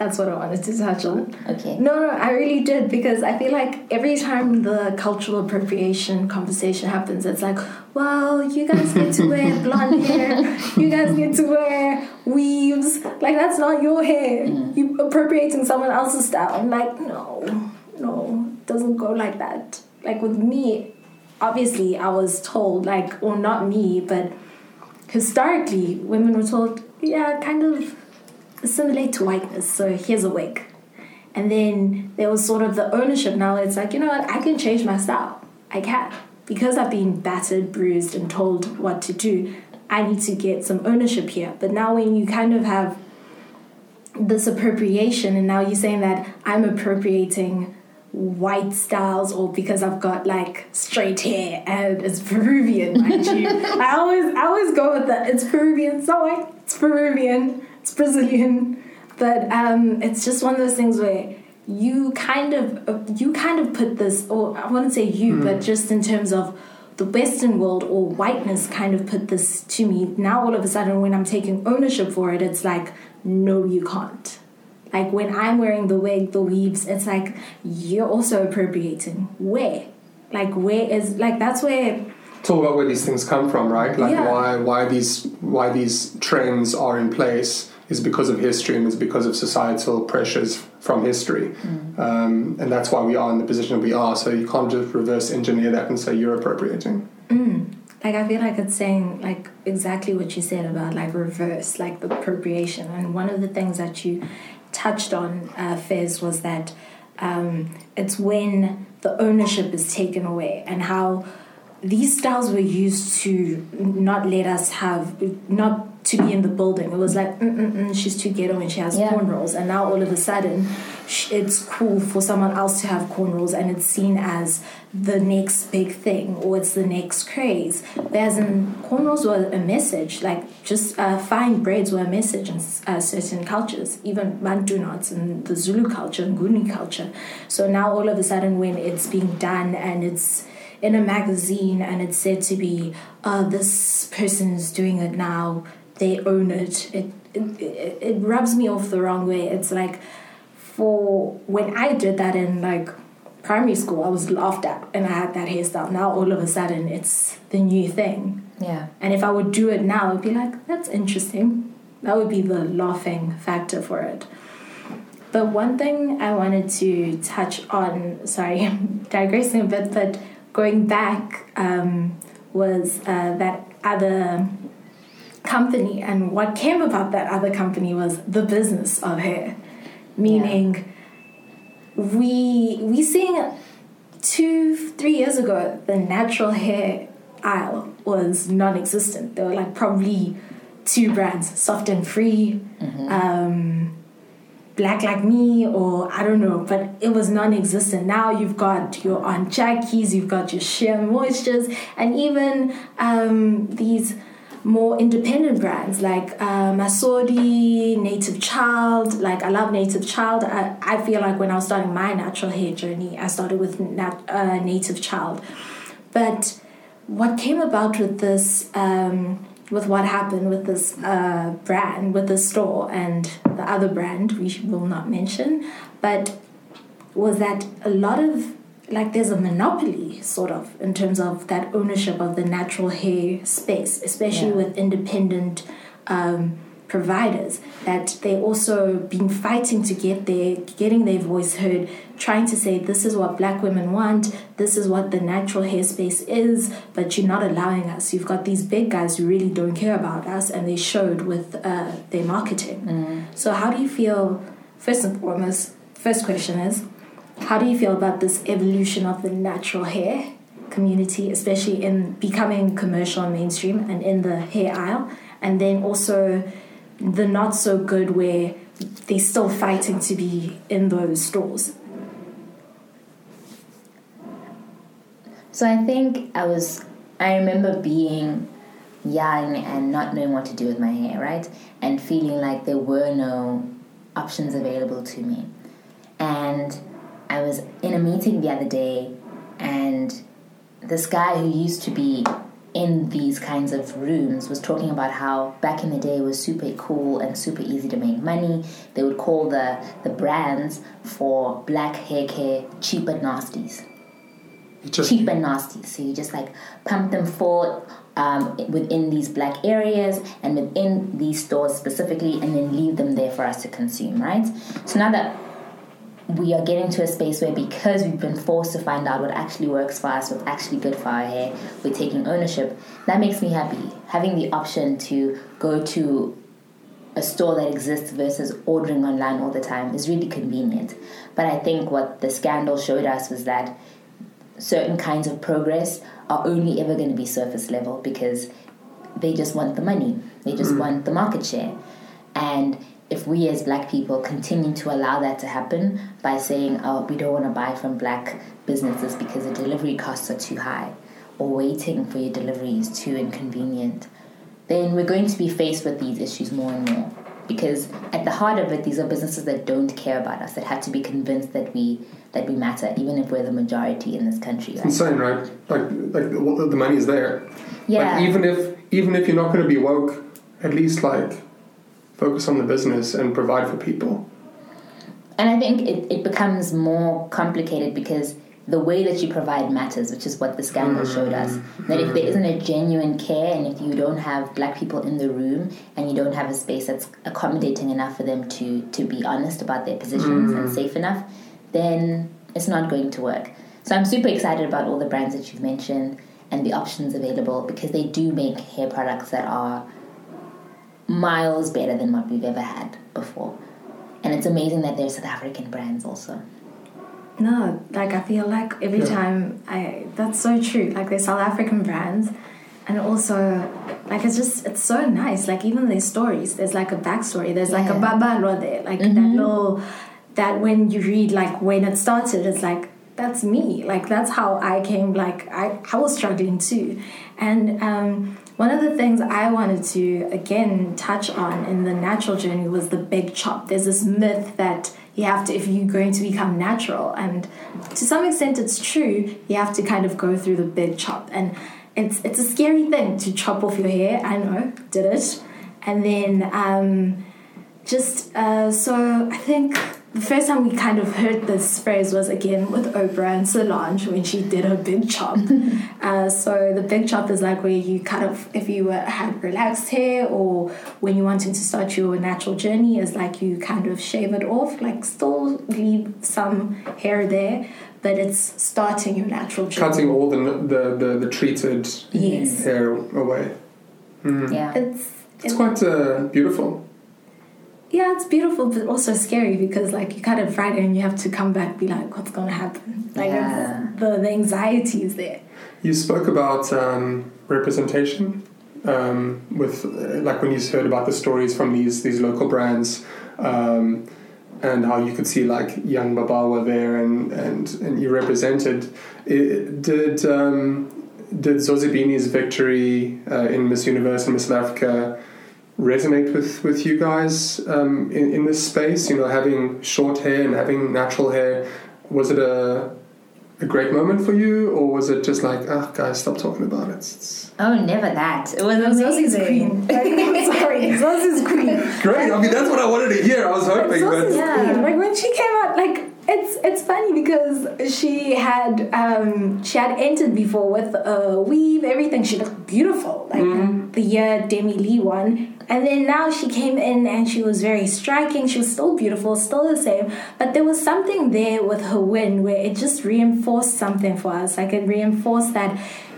That's what I wanted to touch on. Okay. No, no, I really did, because I feel like every time the cultural appropriation conversation happens, it's like, well, you guys get to wear blonde hair. You guys get to wear weaves. Like, that's not your hair. Mm. You're appropriating someone else's style. I'm like, no, no, it doesn't go like that. Like, with me, obviously, I was told, like, or not me, but historically, women were told, yeah, kind of... assimilate to whiteness, so here's a wig. And then there was sort of the ownership. Now it's like, you know what, I can change my style. I can. Because I've been battered, bruised, and told what to do, I need to get some ownership here. But now when you kind of have this appropriation, and now you're saying that I'm appropriating white styles, or because I've got like straight hair and it's Peruvian, mind you. I always I always go with that. It's Peruvian, so white, it's Peruvian, it's Brazilian. But um, it's just one of those things where you kind of you kind of put this, or I wouldn't say you, mm. but just in terms of the Western world or whiteness, kind of put this to me. Now all of a sudden, when I'm taking ownership for it, it's like, no, you can't. Like when I'm wearing the wig, the weaves, it's like you're also appropriating. Where, like where is like that's where. Talk about where these things come from, right? Like yeah. why why these why these trends are in place is because of history, and it's because of societal pressures from history, mm. um, and that's why we are in the position we are. So you can't just reverse engineer that and say you're appropriating. Mm. Like, I feel like it's saying, like, exactly what you said about, like, reverse, like, the appropriation. And one of the things that you touched on, uh, Fez, was that um, it's when the ownership is taken away, and how these styles were used to not let us have, not to be in the building. It was like, mm-mm-mm, she's too ghetto and she has yeah. cornrows. And now all of a sudden, it's cool for someone else to have cornrows, and it's seen as the next big thing, or it's the next craze. There's an cornrows were a message, like just uh, fine braids were a message in uh, certain cultures, even Bantu knots and the Zulu culture and Nguni culture. So now all of a sudden, when it's being done and it's in a magazine and it's said to be, oh, this person is doing it now, they own it. It it, it, it rubs me off the wrong way. It's like, for when I did that in like primary school, I was laughed at, and I had that hairstyle. Now all of a sudden, it's the new thing. Yeah. And if I would do it now, I'd be like, that's interesting. That would be the laughing factor for it. But one thing I wanted to touch on, sorry, I'm digressing a bit, but going back um, was uh, that other company, and what came about that other company was the business of hair, meaning. Yeah. We we seeing two, three years ago, the natural hair aisle was non-existent. There were like probably two brands, Soft and Free, mm-hmm. um, Black Like Me, or I don't know, but it was non-existent. Now you've got your Aunt Jackie's, you've got your Shea Moistures, and even um, these more independent brands like uh, Masodi, Native Child. Like, I love Native Child. I, I feel like when I was starting my natural hair journey, I started with nat- uh, Native Child. But what came about with this, um, with what happened with this uh, brand, with this store and the other brand we will not mention, but was that a lot of, like, there's a monopoly sort of in terms of that ownership of the natural hair space, especially yeah. with independent um, providers, that they also been fighting to get their getting their voice heard, trying to say this is what black women want, this is what the natural hair space is, but you're not allowing us. You've got these big guys who really don't care about us, and they showed with uh, their marketing. Mm. So how do you feel, first and foremost, first question is, how do you feel about this evolution of the natural hair community, especially in becoming commercial and mainstream and in the hair aisle? And then also the not so good where they're still fighting to be in those stores. So I think I was, I remember being young and not knowing what to do with my hair, right? And feeling like there were no options available to me. And I was in a meeting the other day, and this guy who used to be in these kinds of rooms was talking about how back in the day it was super cool and super easy to make money. They would call the, the brands for black hair care cheap and nasties. Just, cheap and nasty. So you just like pump them forward um, within these black areas and within these stores specifically, and then leave them there for us to consume, right? So now that we are getting to a space where, because we've been forced to find out what actually works for us, what's actually good for our hair, we're taking ownership. That makes me happy. Having the option to go to a store that exists versus ordering online all the time is really convenient. But I think what the scandal showed us was that certain kinds of progress are only ever going to be surface level because they just want the money. They just mm. want the market share. And if we as black people continue to allow that to happen by saying, oh, we don't want to buy from black businesses because the delivery costs are too high, or waiting for your delivery is too inconvenient, then we're going to be faced with these issues more and more. Because at the heart of it, these are businesses that don't care about us, that have to be convinced that we that we matter, even if we're the majority in this country. Right? It's insane, right? Like, like the, the money's there. Yeah. Like, even if even if you're not going to be woke, at least like focus on the business and provide for people. And I think it, it becomes more complicated because the way that you provide matters, which is what the scandal showed us. That if there isn't a genuine care, and if you don't have black people in the room and you don't have a space that's accommodating enough for them to, to be honest about their positions mm. and safe enough, then it's not going to work. So I'm super excited about all the brands that you've mentioned and the options available, because they do make hair products that are miles better than what we've ever had before. And it's amazing that there's South African brands also. No, like I feel like every yeah. time I, that's so true. Like, they're South African brands, and also like it's just it's so nice. Like, even their stories, there's like a backstory. There's yeah. like a Babalwa there, like mm-hmm. that little that when you read like when it started, it's like that's me. Like, that's how I came. Like I, I was struggling too, and um, one of the things I wanted to again touch on in the natural journey was the big chop. There's this myth that you have to, if you're going to become natural, and to some extent it's true, you have to kind of go through the big chop, and it's it's a scary thing to chop off your hair. I know, did it. And then um, just uh, so I think the first time we kind of heard this phrase was again with Oprah and Solange when she did her big chop. uh, so the big chop is like where you kind of, if you were, had relaxed hair, or when you wanted to start your natural journey, is like you kind of shave it off, like still leave some hair there, but it's starting your natural journey. Cutting all the the, the, the treated yes. hair away. Mm. Yeah, it's it's, it's quite uh, beautiful. Yeah, it's beautiful, but also scary, because like you kind of write it and you have to come back and be like, what's going to happen? Like yeah. the, the anxiety is there. You spoke about um, representation um, with uh, like when you heard about the stories from these these local brands um, and how you could see like young Babalwa there and, and, and you represented. It, did um, did Zozibini's victory uh, in Miss Universe and Miss South Africa resonate with, with you guys um, in, in this space, you know, having short hair and having natural hair? Was it a a great moment for you, or was it just like, oh, guys, stop talking about it? It's... Oh, never that. It was amazing. Zozie's queen. I'm sorry, Zozie's queen. Great. I mean, that's what I wanted to hear. I was hoping. But yeah. Like, when she came out, like, It's it's funny because she had um, she had entered before with a weave, everything. She looked beautiful, like mm. the year Demi Lee won. And then now she came in and she was very striking. She was still beautiful, still the same. But there was something there with her win where it just reinforced something for us. Like, it reinforced that,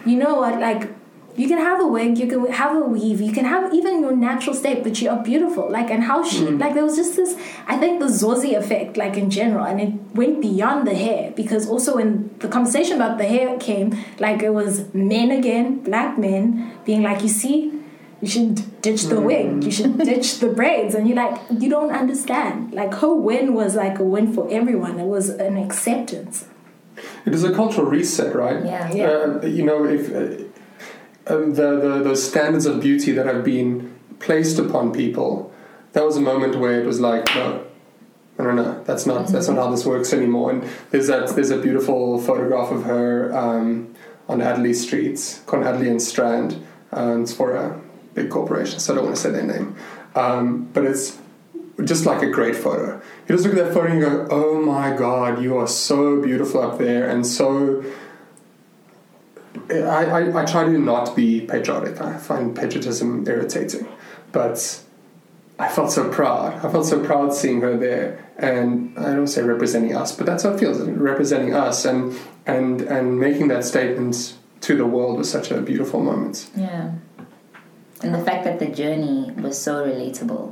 you know what, like, you can have a wig, you can have a weave, you can have even your natural state, but you are beautiful. Like, and how she, mm. like, there was just this, I think, the Zosie effect, like, in general, and it went beyond the hair, because also when the conversation about the hair came, like, it was men again, black men, being like, you see, you should ditch the mm. wig, you should ditch the braids, and you're like, you don't understand. Like, her win was like a win for everyone. It was an acceptance. It is a cultural reset, right? Yeah. yeah. Uh, you know, if... Uh, Um, the, the those standards of beauty that have been placed upon people, that was a moment where it was like, no, I don't know, that's not that's not how this works anymore. And there's that there's a beautiful photograph of her um, on Hadley Street, on Hadley and Strand, and it's for a big corporation, so I don't want to say their name, um, but it's just like a great photo. You just look at that photo and you go, oh my God, you are so beautiful up there, and so. I, I, I try to not be patriotic. I find patriotism irritating, but I felt so proud. I felt so proud seeing her there, and I don't say representing us, but that's how it feels, representing us, and and and making that statement to the world was such a beautiful moment. Yeah, and the fact that the journey was so relatable.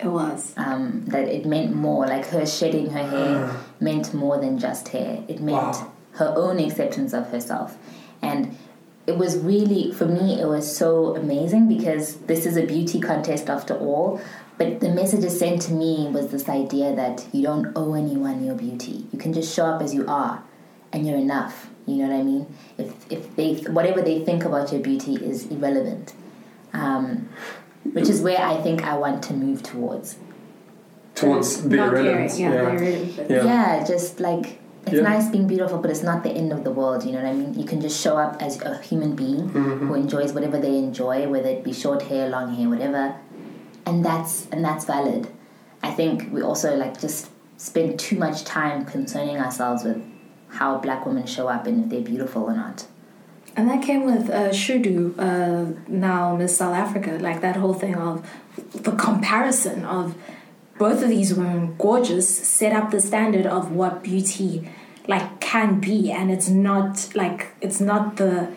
It was. Um, that it meant more. Like her shedding her hair meant more than just hair. It meant wow. her own acceptance of herself. And it was really, for me, it was so amazing because this is a beauty contest after all. But the messages sent to me was this idea that you don't owe anyone your beauty. You can just show up as you are and you're enough. You know what I mean? If if they whatever they think about your beauty is irrelevant. Um, which is where I think I want to move towards. Towards the irrelevance. Yeah, yeah. Irrelevant. Yeah. yeah, just like... It's yeah. nice being beautiful, but it's not the end of the world, you know what I mean? You can just show up as a human being mm-hmm. who enjoys whatever they enjoy, whether it be short hair, long hair, whatever. And that's and that's valid. I think we also like just spend too much time concerning ourselves with how black women show up and if they're beautiful or not. And that came with uh, Shudu, uh, now Miss South Africa, like that whole thing of the comparison of... Both of these women, gorgeous, set up the standard of what beauty, like, can be, and it's not like it's not the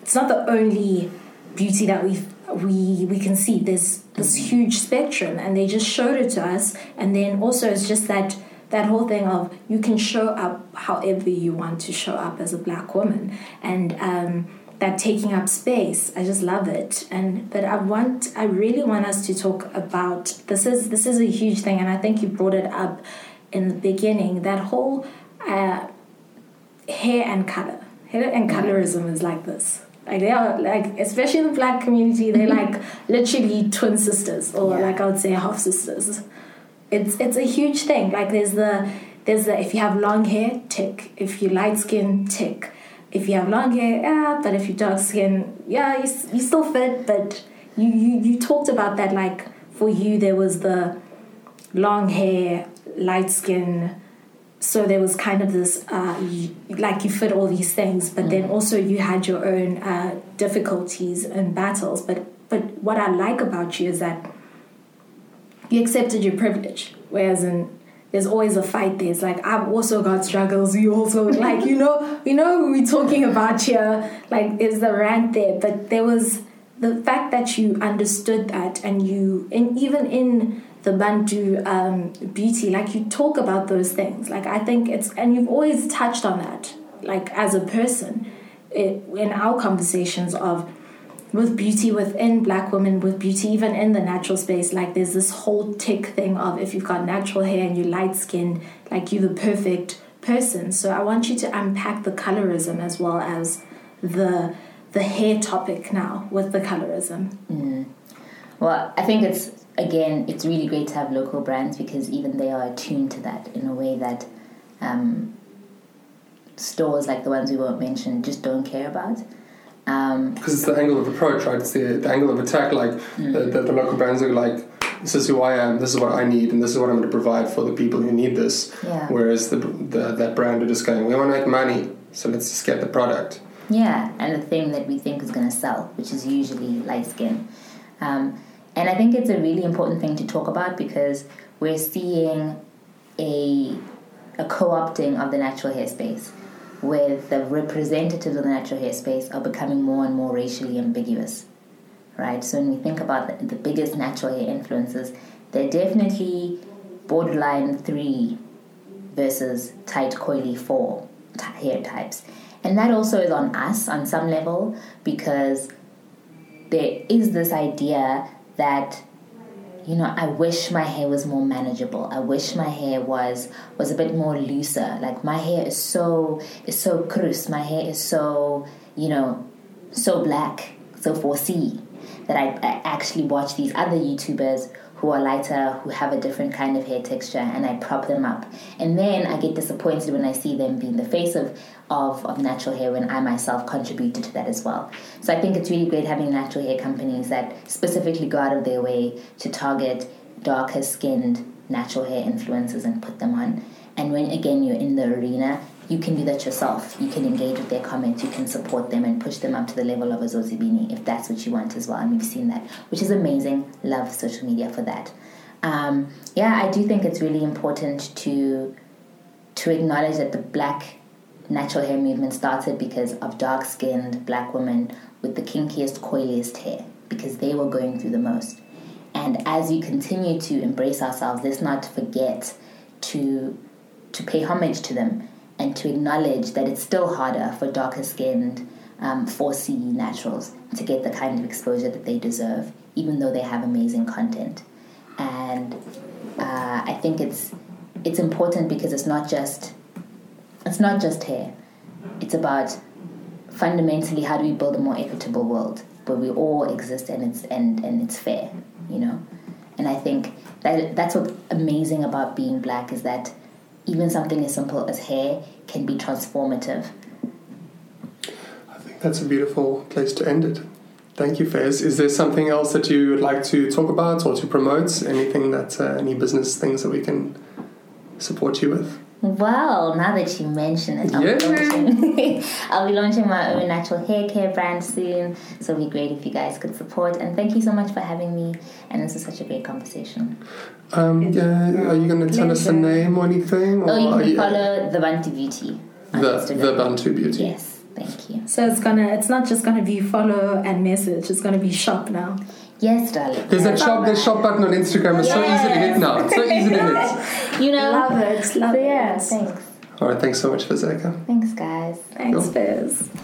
it's not the only beauty that we we we can see. There's this huge spectrum, and they just showed it to us. And then also, it's just that that whole thing of you can show up however you want to show up as a black woman, and um, that taking up space. I just love it. And but I want I really want us to talk about this is this is a huge thing, and I think you brought it up in the beginning, that whole uh, hair and color. Hair and colorism is like this. Like they are like, especially in the black community, they're like literally twin sisters, or yeah. like I would say half sisters. It's it's a huge thing. Like there's the there's the if you have long hair, tick. If you light skin, tick. If you have long hair, yeah, but if you dark skin, yeah, you you still fit. But you, you, you talked about that, like for you there was the long hair, light skin, so there was kind of this uh, you, like you fit all these things, but mm-hmm. then also you had your own uh, difficulties and battles. But but what I like about you is that you accepted your privilege, whereas in there's always a fight there. It's like, I've also got struggles. You also, like, you know, you know who we're talking about here. Like, there's the rant there. But there was the fact that you understood that, and you, and even in the Bantu um, beauty, like, you talk about those things. Like, I think it's, and you've always touched on that, like, as a person, it, in our conversations of, with beauty within black women, with beauty even in the natural space, like there's this whole tick thing of if you've got natural hair and you're light skinned, like you're the perfect person. So I want you to unpack the colorism as well as the the hair topic now with the colorism. Mm. Well, I think it's, again, it's really great to have local brands because even they are attuned to that in a way that um, stores like the ones we won't mention just don't care about. Um, because it's the angle of approach, right? It's the, the angle of attack. Like mm. the, the, the local brands are like, this is who I am, this is what I need, and this is what I'm going to provide for the people who need this. Yeah. Whereas the, the that brand are just going, we want to make money, so let's just get the product. Yeah, and the thing that we think is going to sell, which is usually light skin. Um, and I think it's a really important thing to talk about because we're seeing a a co-opting of the natural hair space, where the representatives of the natural hair space are becoming more and more racially ambiguous, right? So when we think about the, the biggest natural hair influencers, they're definitely borderline three versus tight coily four t- hair types. And that also is on us on some level because there is this idea that, you know, I wish my hair was more manageable. I wish my hair was was a bit more looser. Like my hair is so is so crus. My hair is so, you know, so black, so four C that I, I actually watch these other YouTubers who are lighter, who have a different kind of hair texture, and I prop them up. And then I get disappointed when I see them being the face of of, of natural hair when I myself contributed to that as well. So I think it's really great having natural hair companies that specifically go out of their way to target darker skinned natural hair influencers and put them on. And when, again, you're in the arena, you can do that yourself. You can engage with their comments, you can support them and push them up to the level of a Zozibini if that's what you want as well. And we've seen that, which is amazing. Love social media for that. Um, yeah, I do think it's really important to to acknowledge that the black natural hair movement started because of dark-skinned black women with the kinkiest, coiliest hair because they were going through the most. And as you continue to embrace ourselves, let's not forget to to pay homage to them and to acknowledge that it's still harder for darker-skinned um, four C naturals to get the kind of exposure that they deserve, even though they have amazing content. And uh, I think it's it's important because it's not just it's not just hair. It's about fundamentally how do we build a more equitable world where we all exist and it's and, and it's fair, you know. And I think that that's what's amazing about being black is that even something as simple as hair can be transformative. I think that's a beautiful place to end it. Thank you, Fez. Is there something else that you would like to talk about or to promote? Anything that, uh, any business things that we can support you with? Well, now that you mention it, I'll, yeah. be launching, I'll be launching my own natural hair care brand soon. So it would be great if you guys could support. And thank you so much for having me. And this is such a great conversation. Um, yeah, are you going to tell us a name or anything? Or oh, you can you, follow The Bantu Beauty on the, Instagram. The Bantu Beauty. Yes, thank you. So it's gonna. It's not just going to be follow and message. It's going to be shop now. Yes, darling. There's a shop, there's shop button on Instagram. It's yes. so easy to hit now. It's so easy to hit. You know, love it. Love so, yeah, it. Thanks. All right. Thanks so much, Fezeka. Thanks, guys. Thanks, cool. Fez.